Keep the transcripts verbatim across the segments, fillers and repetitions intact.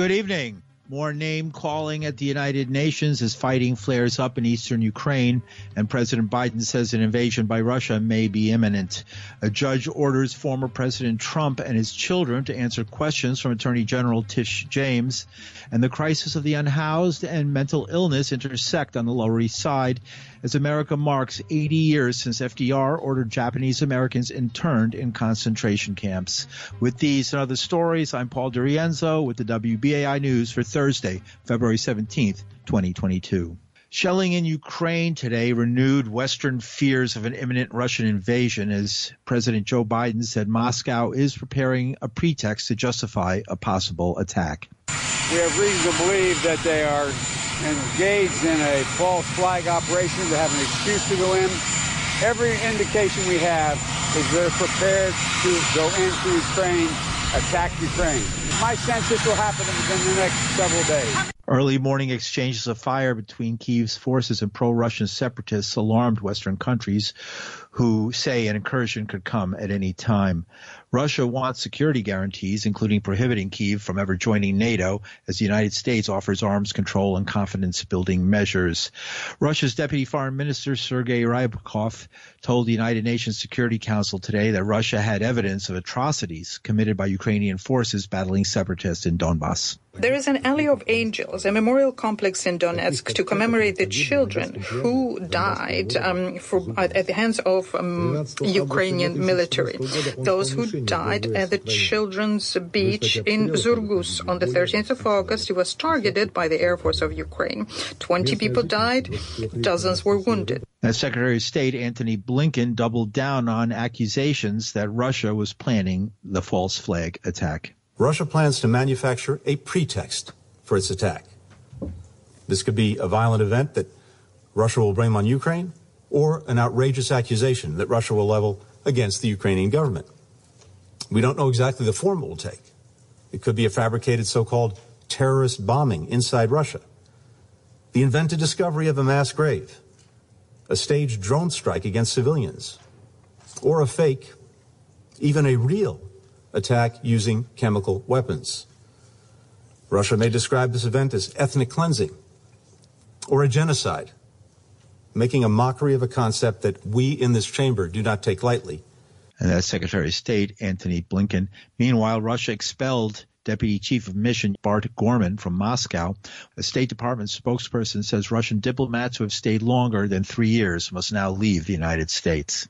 Good evening. More name-calling at the United Nations as fighting flares up in eastern Ukraine, and President Biden says an invasion by Russia may be imminent. A judge orders former President Trump and his children to answer questions from Attorney General Tish James, and the crisis of the unhoused and mental illness intersect on the Lower East Side as America marks eighty years since F D R ordered Japanese Americans interned in concentration camps. With these and other stories, I'm Paul DiRienzo with the W B A I News for Thursday, February seventeenth, twenty twenty-two. Shelling in Ukraine today renewed Western fears of an imminent Russian invasion as President Joe Biden said Moscow is preparing a pretext to justify a possible attack. We have reason to believe that they are engaged in a false flag operation to have an excuse to go in. Every indication we have is they're prepared to go into Ukraine, attack Ukraine. My sense this will happen within the next several days. Early morning exchanges of fire between Kyiv's forces and pro-Russian separatists alarmed Western countries who say an incursion could come at any time. Russia wants security guarantees, including prohibiting Kyiv from ever joining NATO, as the United States offers arms control and confidence-building measures. Russia's Deputy Foreign Minister Sergei Ryabkov told the United Nations Security Council today that Russia had evidence of atrocities committed by Ukrainian forces battling separatists in Donbass. There is an Alley of Angels, a memorial complex in Donetsk to commemorate the children who died um, for, at, at the hands of um, Ukrainian military. Those who died at the children's beach in Zurgus on the thirteenth of August, it was targeted by the Air Force of Ukraine. twenty people died, dozens were wounded. As Secretary of State Antony Blinken doubled down on accusations that Russia was planning the false flag attack. Russia plans to manufacture a pretext for its attack. This could be a violent event that Russia will blame on Ukraine, or an outrageous accusation that Russia will level against the Ukrainian government. We don't know exactly the form it will take. It could be a fabricated so-called terrorist bombing inside Russia, the invented discovery of a mass grave, a staged drone strike against civilians, or a fake, even a real attack using chemical weapons. Russia may describe this event as ethnic cleansing or a genocide, making a mockery of a concept that we in this chamber do not take lightly. And that's Secretary of State Antony Blinken. Meanwhile, Russia expelled Deputy Chief of Mission Bart Gorman from Moscow. A State Department spokesperson says Russian diplomats who have stayed longer than three years must now leave the United States.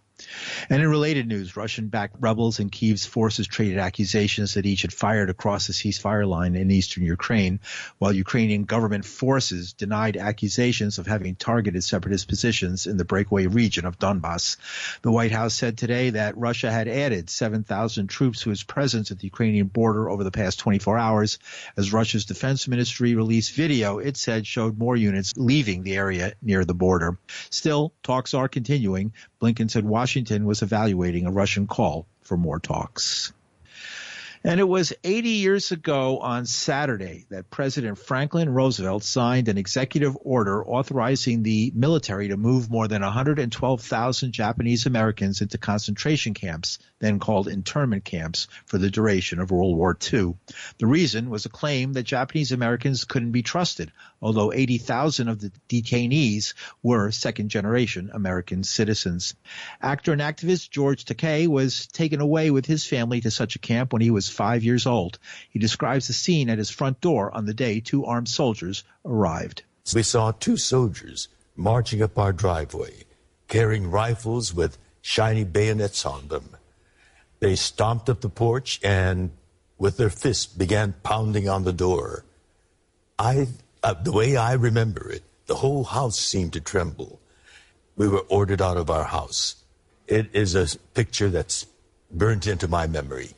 And in related news, Russian-backed rebels and Kyiv's forces traded accusations that each had fired across the ceasefire line in eastern Ukraine, while Ukrainian government forces denied accusations of having targeted separatist positions in the breakaway region of Donbass. The White House said today that Russia had added seven thousand troops to its presence at the Ukrainian border over the past twenty-four hours, as Russia's defense ministry released video it said showed more units leaving the area near the border. Still, talks are continuing. Blinken said Washington Washington was evaluating a Russian call for more talks. And it was eighty years ago on Saturday that President Franklin Roosevelt signed an executive order authorizing the military to move more than one hundred twelve thousand Japanese Americans into concentration camps, then called internment camps, for the duration of World War Two. The reason was a claim that Japanese Americans couldn't be trusted, although eighty thousand of the detainees were second-generation American citizens. Actor and activist George Takei was taken away with his family to such a camp when he was five years old. He describes the scene at his front door on the day two armed soldiers arrived. We saw two soldiers marching up our driveway, carrying rifles with shiny bayonets on them. They stomped up the porch and, with their fists, began pounding on the door. I, uh, the way I remember it, the whole house seemed to tremble. We were ordered out of our house. It is a picture that's burnt into my memory.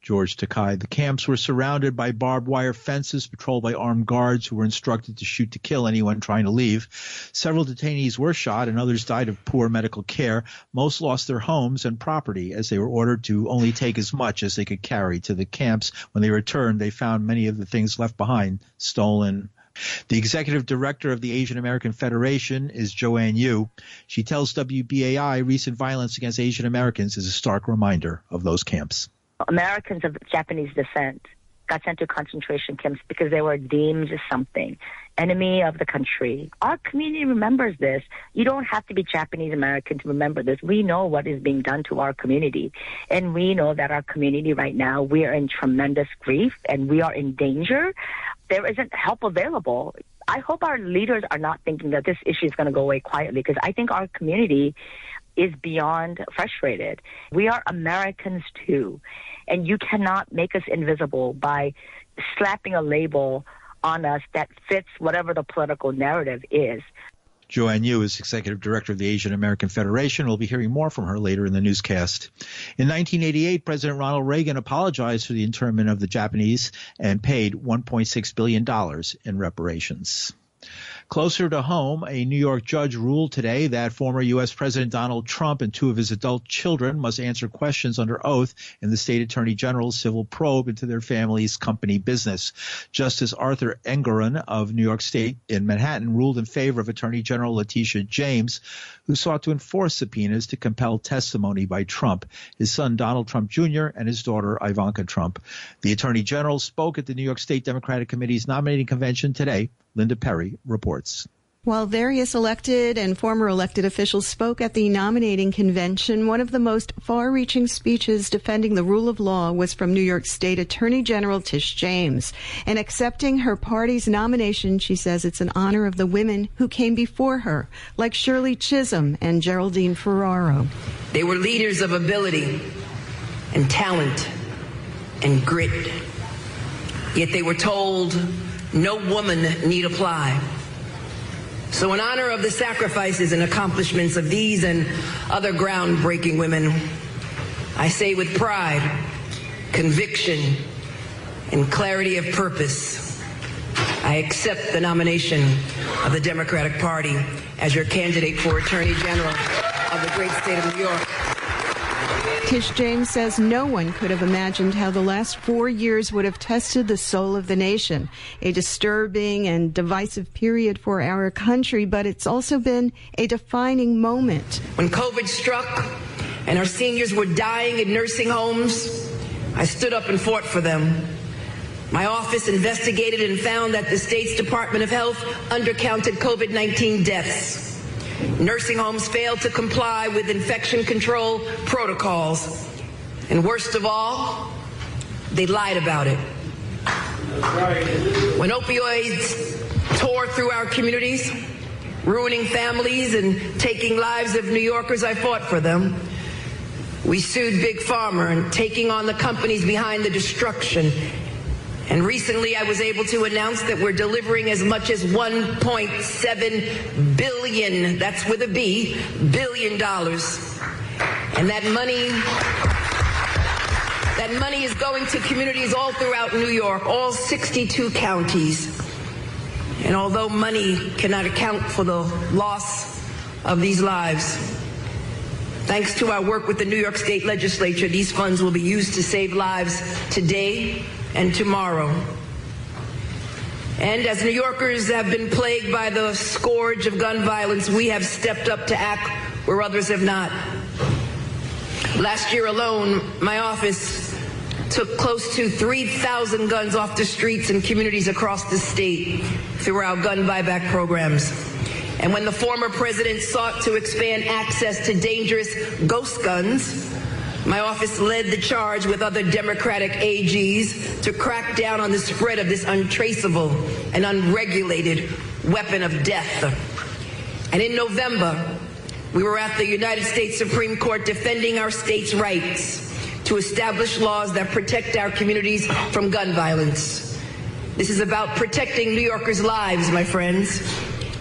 George Takei. The camps were surrounded by barbed wire fences patrolled by armed guards who were instructed to shoot to kill anyone trying to leave. Several detainees were shot and others died of poor medical care. Most lost their homes and property as they were ordered to only take as much as they could carry to the camps. When they returned, they found many of the things left behind stolen. The executive director of the Asian American Federation is Joanne Yu. She tells W B A I recent violence against Asian Americans is a stark reminder of those camps. Americans of Japanese descent got sent to concentration camps because they were deemed something, enemy of the country. Our community remembers this. You don't have to be Japanese American to remember this. We know what is being done to our community. And we know that our community right now, we are in tremendous grief and we are in danger. There isn't help available. I hope our leaders are not thinking that this issue is going to go away quietly, because I think our community is beyond frustrated. We are Americans too. And you cannot make us invisible by slapping a label on us that fits whatever the political narrative is. Joanne Yu is Executive Director of the Asian American Federation. We'll be hearing more from her later in the newscast. In nineteen eighty-eight, President Ronald Reagan apologized for the internment of the Japanese and paid one point six billion dollars in reparations. Closer to home, a New York judge ruled today that former U S President Donald Trump and two of his adult children must answer questions under oath in the state attorney general's civil probe into their family's company business. Justice Arthur Engoron of New York State in Manhattan ruled in favor of Attorney General Letitia James, who sought to enforce subpoenas to compel testimony by Trump, his son Donald Trump Junior, and his daughter Ivanka Trump. The attorney general spoke at the New York State Democratic Committee's nominating convention today. Linda Perry reports. While various elected and former elected officials spoke at the nominating convention, one of the most far-reaching speeches defending the rule of law was from New York State Attorney General Tish James. In accepting her party's nomination, she says it's an honor of the women who came before her, like Shirley Chisholm and Geraldine Ferraro. They were leaders of ability and talent and grit, yet they were told no woman need apply. So in honor of the sacrifices and accomplishments of these and other groundbreaking women, I say with pride, conviction, and clarity of purpose, I accept the nomination of the Democratic Party as your candidate for Attorney General of the great state of New York. Tish James says no one could have imagined how the last four years would have tested the soul of the nation. A disturbing and divisive period for our country, but it's also been a defining moment. When COVID struck and our seniors were dying in nursing homes, I stood up and fought for them. My office investigated and found that the state's Department of Health undercounted COVID nineteen deaths. Nursing homes failed to comply with infection control protocols. And worst of all, they lied about it. When opioids tore through our communities, ruining families and taking lives of New Yorkers, I fought for them. We sued Big Pharma and taking on the companies behind the destruction. And recently I was able to announce that we're delivering as much as one point seven billion, that's with a B, billion dollars. And that money, that money is going to communities all throughout New York, all sixty-two counties. And although money cannot account for the loss of these lives, thanks to our work with the New York State Legislature, these funds will be used to save lives today and tomorrow. And as New Yorkers have been plagued by the scourge of gun violence, we have stepped up to act where others have not. Last year alone, my office took close to three thousand guns off the streets and communities across the state through our gun buyback programs. And when the former president sought to expand access to dangerous ghost guns, my office led the charge with other Democratic A Gs to crack down on the spread of this untraceable and unregulated weapon of death. And in November, we were at the United States Supreme Court defending our state's rights to establish laws that protect our communities from gun violence. This is about protecting New Yorkers' lives, my friends.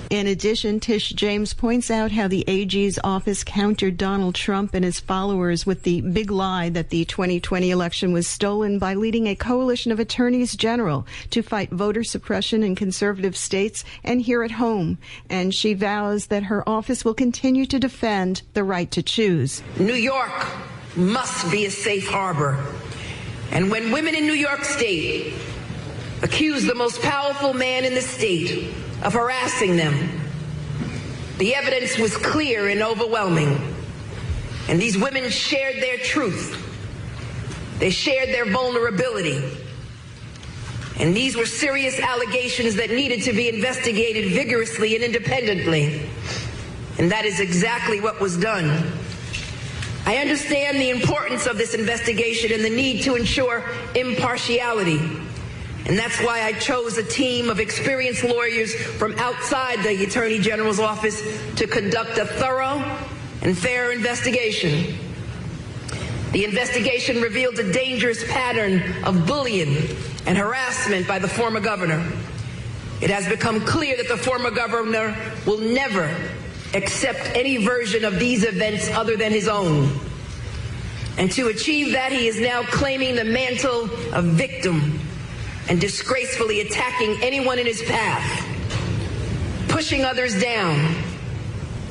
In addition, Tish James points out how the A G's office countered Donald Trump and his followers with the big lie that the twenty twenty election was stolen by leading a coalition of attorneys general to fight voter suppression in conservative states and here at home. And she vows that her office will continue to defend the right to choose. New York must be a safe harbor. And when women in New York State accuse the most powerful man in the state of harassing them, the evidence was clear and overwhelming. And these women shared their truth. They shared their vulnerability. And these were serious allegations that needed to be investigated vigorously and independently. And that is exactly what was done. I understand the importance of this investigation and the need to ensure impartiality. And that's why I chose a team of experienced lawyers from outside the Attorney General's office to conduct a thorough and fair investigation. The investigation revealed a dangerous pattern of bullying and harassment by the former governor. It has become clear that the former governor will never accept any version of these events other than his own. And to achieve that, he is now claiming the mantle of victim and disgracefully attacking anyone in his path, pushing others down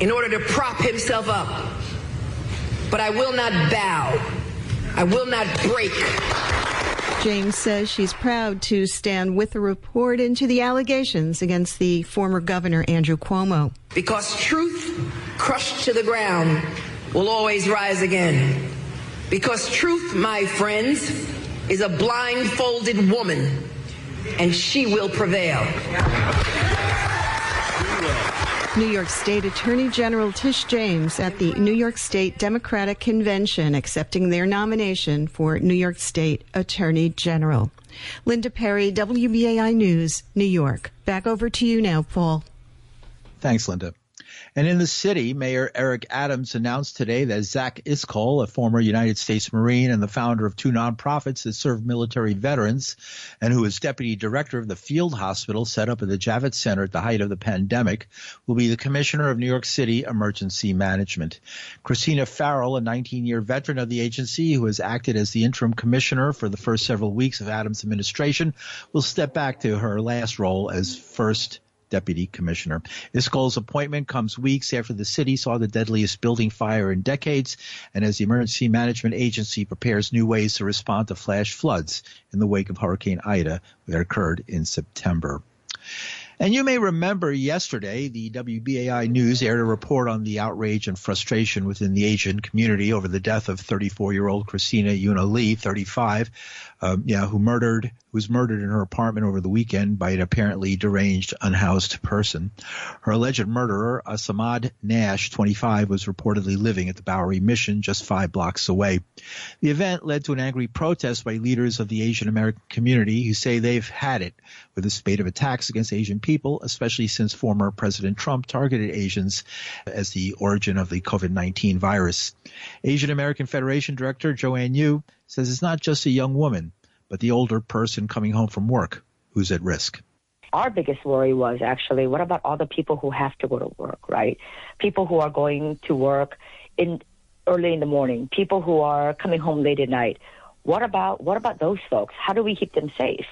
in order to prop himself up. But I will not bow. I will not break. James says she's proud to stand with the report into the allegations against the former governor, Andrew Cuomo. Because truth crushed to the ground will always rise again. Because truth, my friends, is a blindfolded woman, and she will prevail. New York State Attorney General Tish James at the New York State Democratic Convention accepting their nomination for New York State Attorney General. Linda Perry, W B A I News, New York. Back over to you now, Paul. Thanks, Linda. And in the city, Mayor Eric Adams announced today that Zach Iskol, a former United States Marine and the founder of two nonprofits that serve military veterans and who is deputy director of the field hospital set up at the Javits Center at the height of the pandemic, will be the commissioner of New York City Emergency Management. Christina Farrell, a nineteen-year veteran of the agency who has acted as the interim commissioner for the first several weeks of Adams' administration, will step back to her last role as first Deputy Commissioner. Iskol's appointment comes weeks after the city saw the deadliest building fire in decades, and as the Emergency Management Agency prepares new ways to respond to flash floods in the wake of Hurricane Ida that occurred in September. And you may remember yesterday, the W B A I News aired a report on the outrage and frustration within the Asian community over the death of thirty-four-year-old Christina Yuna Lee, thirty-five, um, yeah, who murdered, who was murdered in her apartment over the weekend by an apparently deranged, unhoused person. Her alleged murderer, Asamad Nash, twenty-five, was reportedly living at the Bowery Mission, just five blocks away. The event led to an angry protest by leaders of the Asian American community who say they've had it with a spate of attacks against Asian people, especially since former President Trump targeted Asians as the origin of the COVID nineteen virus. Asian American Federation Director Joanne Yu says it's not just a young woman, but the older person coming home from work who's at risk. Our biggest worry was actually, what about all the people who have to go to work, right? People who are going to work in early in the morning, people who are coming home late at night. What about, what about those folks? How do we keep them safe?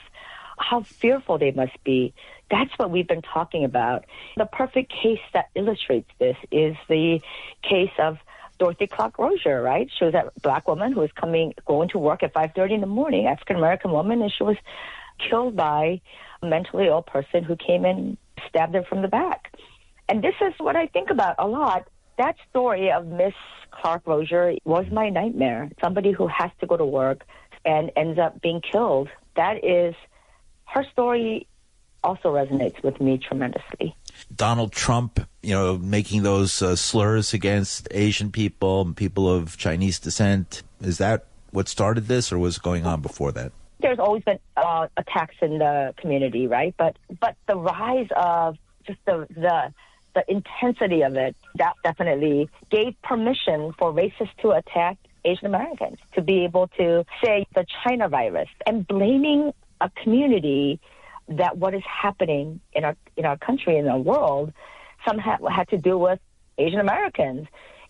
How fearful they must be. That's what we've been talking about. The perfect case that illustrates this is the case of Dorothy Clark Rozier, right? She was a black woman who was coming, going to work at five thirty in the morning, African-American woman, and she was killed by a mentally ill person who came and stabbed her from the back. And this is what I think about a lot. That story of Miss Clark Rozier was my nightmare. Somebody who has to go to work and ends up being killed. That is, her story also resonates with me tremendously. Donald Trump, you know, making those uh, slurs against Asian people, people of Chinese descent. Is that what started this, or was it going on before that? There's always been uh, attacks in the community, right? But but the rise of just the the, the intensity of it, that definitely gave permission for racists to attack Asian Americans, to be able to say the China virus and blaming a community that what is happening in our in our country, in our world, somehow had to do with Asian Americans,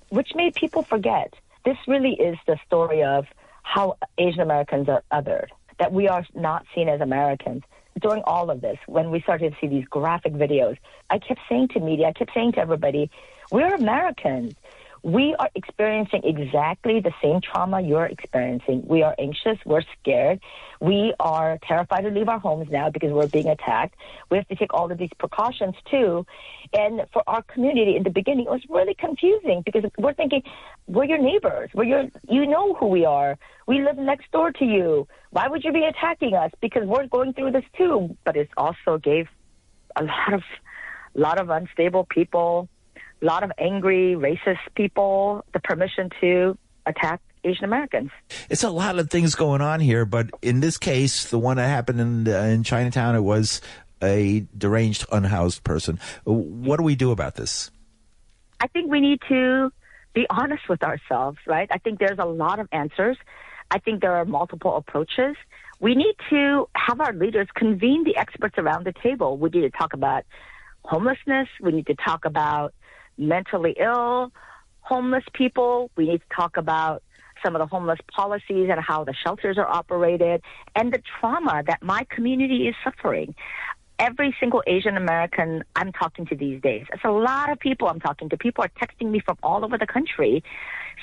which made people forget. This really is the story of how Asian Americans are othered, that we are not seen as Americans. During all of this, when we started to see these graphic videos, I kept saying to media, I kept saying to everybody, we're Americans. We are experiencing exactly the same trauma you're experiencing. We are anxious. We're scared. We are terrified to leave our homes now because we're being attacked. We have to take all of these precautions, too. And for our community, in the beginning, it was really confusing because we're thinking, we're your neighbors. We're your, you know who we are. We live next door to you. Why would you be attacking us? Because we're going through this, too. But it also gave a lot of, lot of unstable people, a lot of angry, racist people, the permission to attack Asian Americans. It's a lot of things going on here, but in this case, the one that happened in uh, in Chinatown, it was a deranged, unhoused person. What do we do about this? I think we need to be honest with ourselves, right? I think there's a lot of answers. I think there are multiple approaches. We need to have our leaders convene the experts around the table. We need to talk about homelessness. We need to talk about mentally ill, homeless people. We need to talk about some of the homeless policies and how the shelters are operated and the trauma that my community is suffering. Every single Asian American I'm talking to these days, it's a lot of people I'm talking to. People are texting me from all over the country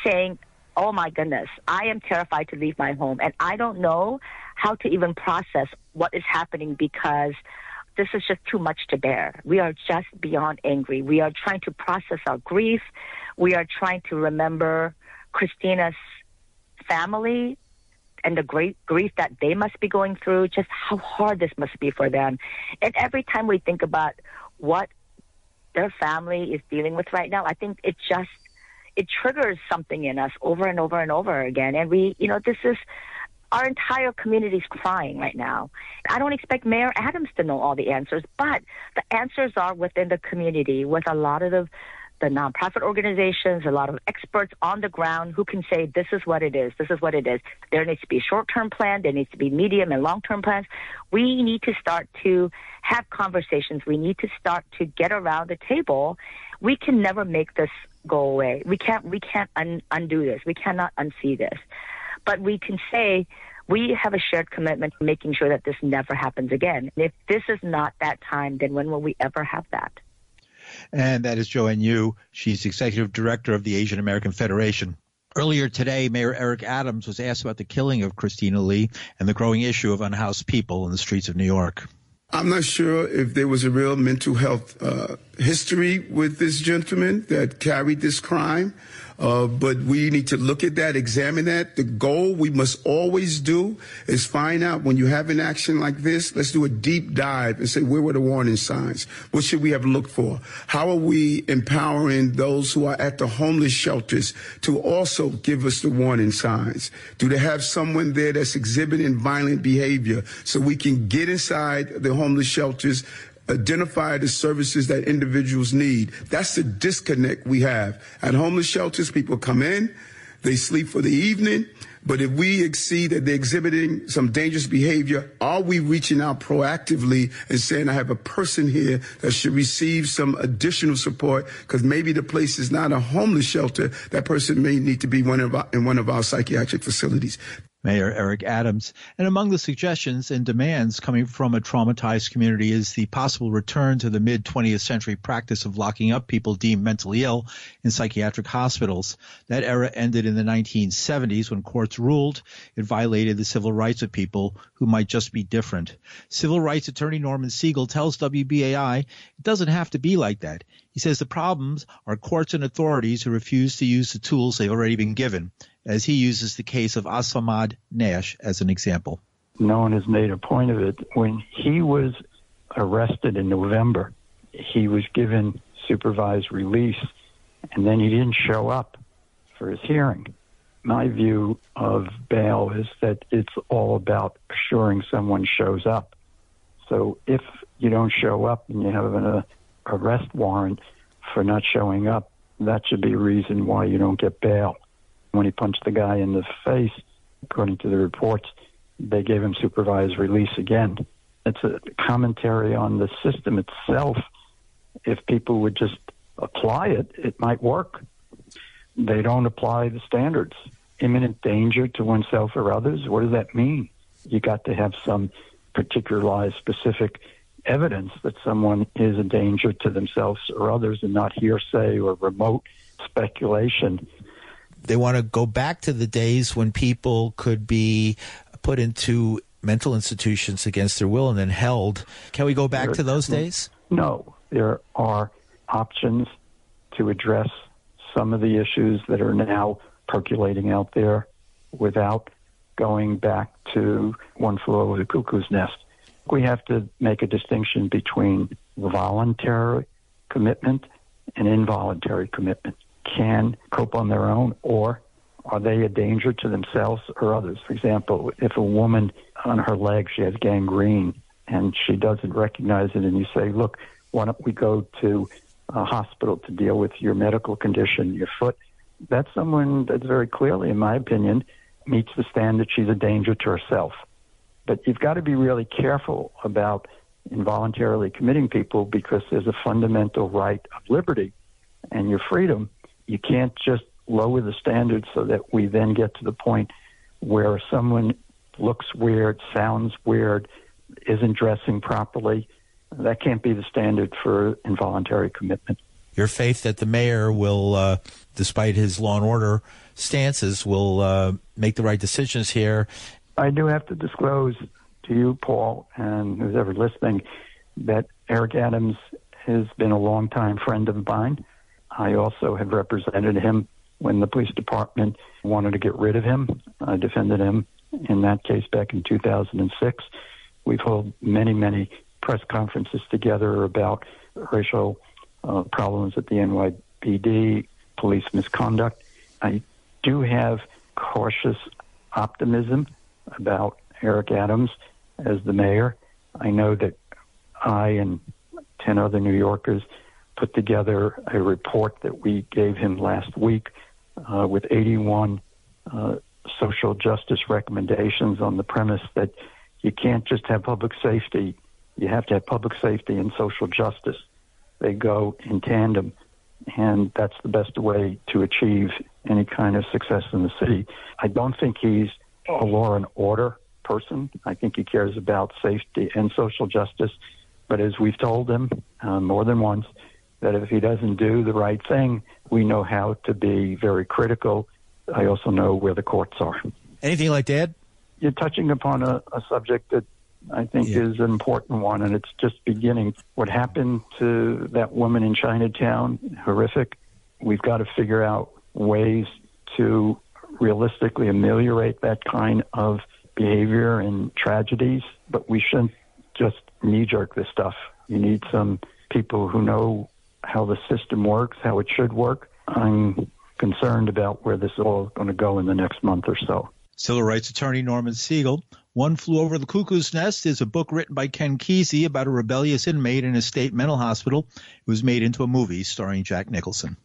saying, oh my goodness, I am terrified to leave my home and I don't know how to even process what is happening because this is just too much to bear. We are just beyond angry. We are trying to process our grief. We are trying to remember Christina's family and the great grief that they must be going through, just how hard this must be for them. And every time we think about what their family is dealing with right now, I think it just, it triggers something in us over and over and over again. And we, you know, this is, our entire community's crying right now. I don't expect Mayor Adams to know all the answers, but the answers are within the community with a lot of the, the nonprofit organizations, a lot of experts on the ground who can say, this is what it is, this is what it is. There needs to be a short-term plan, there needs to be medium and long-term plans. We need to start to have conversations. We need to start to get around the table. We can never make this go away. We can't, we can't un- undo this. We cannot unsee this. But we can say we have a shared commitment to making sure that this never happens again. And if this is not that time, then when will we ever have that? And that is Joanne Yu. She's executive director of the Asian American Federation. Earlier today, Mayor Eric Adams was asked about the killing of Christina Lee and the growing issue of unhoused people in the streets of New York. I'm not sure if there was a real mental health uh, history with this gentleman that carried this crime, uh, but we need to look at that, examine that. The goal we must always do is find out when you have an action like this, let's do a deep dive and say, where were the warning signs? What should we have looked for? How are we empowering those who are at the homeless shelters to also give us the warning signs? Do they have someone there that's exhibiting violent behavior so we can get inside the homeless shelters, identify the services that individuals need? That's the disconnect we have. At homeless shelters, people come in, they sleep for the evening, but if we see that they're exhibiting some dangerous behavior, are we reaching out proactively and saying, I have a person here that should receive some additional support because maybe the place is not a homeless shelter. That person may need to be one of our, in one of our psychiatric facilities. Mayor Eric Adams. And among the suggestions and demands coming from a traumatized community is the possible return to the mid-twentieth century practice of locking up people deemed mentally ill in psychiatric hospitals. That era ended in the nineteen seventies when courts ruled it violated the civil rights of people who might just be different. Civil rights attorney Norman Siegel tells W B A I it doesn't have to be like that. He says the problems are courts and authorities who refuse to use the tools they've already been given, as he uses the case of Asamad Nash as an example. No one has made a point of it. When he was arrested in November, he was given supervised release, and then he didn't show up for his hearing. My view of bail is that it's all about assuring someone shows up. So if you don't show up and you have an uh, arrest warrant for not showing up, that should be a reason why you don't get bail. When he punched the guy in the face, according to the reports, they gave him supervised release again. It's a commentary on the system itself. If people would just apply it, it might work. They don't apply the standards. Imminent danger to oneself or others, what does that mean? You got to have some particularized specific evidence that someone is a danger to themselves or others and not hearsay or remote speculation. They want to go back to the days when people could be put into mental institutions against their will and then held. Can we go back there, to those days? No. There are options to address some of the issues that are now percolating out there without going back to one flew over the cuckoo's nest. We have to make a distinction between voluntary commitment and involuntary commitment. Can cope on their own, or are they a danger to themselves or others? For example, if a woman on her leg, she has gangrene and she doesn't recognize it, and you say, look, why don't we go to a hospital to deal with your medical condition, your foot? That's someone that's very clearly, in my opinion, meets the standard that she's a danger to herself. But you've got to be really careful about involuntarily committing people, because there's a fundamental right of liberty and your freedom. You can't just lower the standards so that we then get to the point where someone looks weird, sounds weird, isn't dressing properly. That can't be the standard for involuntary commitment. Your faith that the mayor will, uh, despite his law and order stances, will uh, make the right decisions here. I do have to disclose to you, Paul, and who's ever listening, that Eric Adams has been a longtime friend of mine. I also had represented him when the police department wanted to get rid of him. I defended him in that case back in two thousand six. We've held many, many press conferences together about racial uh, problems at the N Y P D, police misconduct. I do have cautious optimism about Eric Adams as the mayor. I know that I and ten other New Yorkers put together a report that we gave him last week uh, with eighty-one uh, social justice recommendations on the premise that you can't just have public safety. You have to have public safety and social justice. They go in tandem, and that's the best way to achieve any kind of success in the city. I don't think he's a law and order person. I think he cares about safety and social justice. But as we've told him uh, more than once, that if he doesn't do the right thing, we know how to be very critical. I also know where the courts are. Anything like that? You're touching upon a, a subject that I think yeah. is an important one, and it's just beginning. What happened to that woman in Chinatown, horrific. We've got to figure out ways to realistically ameliorate that kind of behavior and tragedies, but we shouldn't just knee-jerk this stuff. You need some people who know how the system works, how it should work. I'm concerned about where this is all going to go in the next month or so. Civil rights attorney Norman Siegel. One Flew Over the Cuckoo's Nest is a book written by Ken Kesey about a rebellious inmate in a state mental hospital. It was made into a movie starring Jack Nicholson.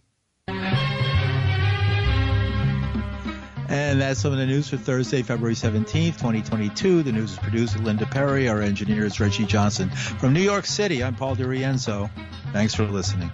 And that's some of the news for Thursday, February seventeenth, twenty twenty-two. The news is produced by Linda Perry. Our engineer is Reggie Johnson. From New York City, I'm Paul DiRienzo. Thanks for listening.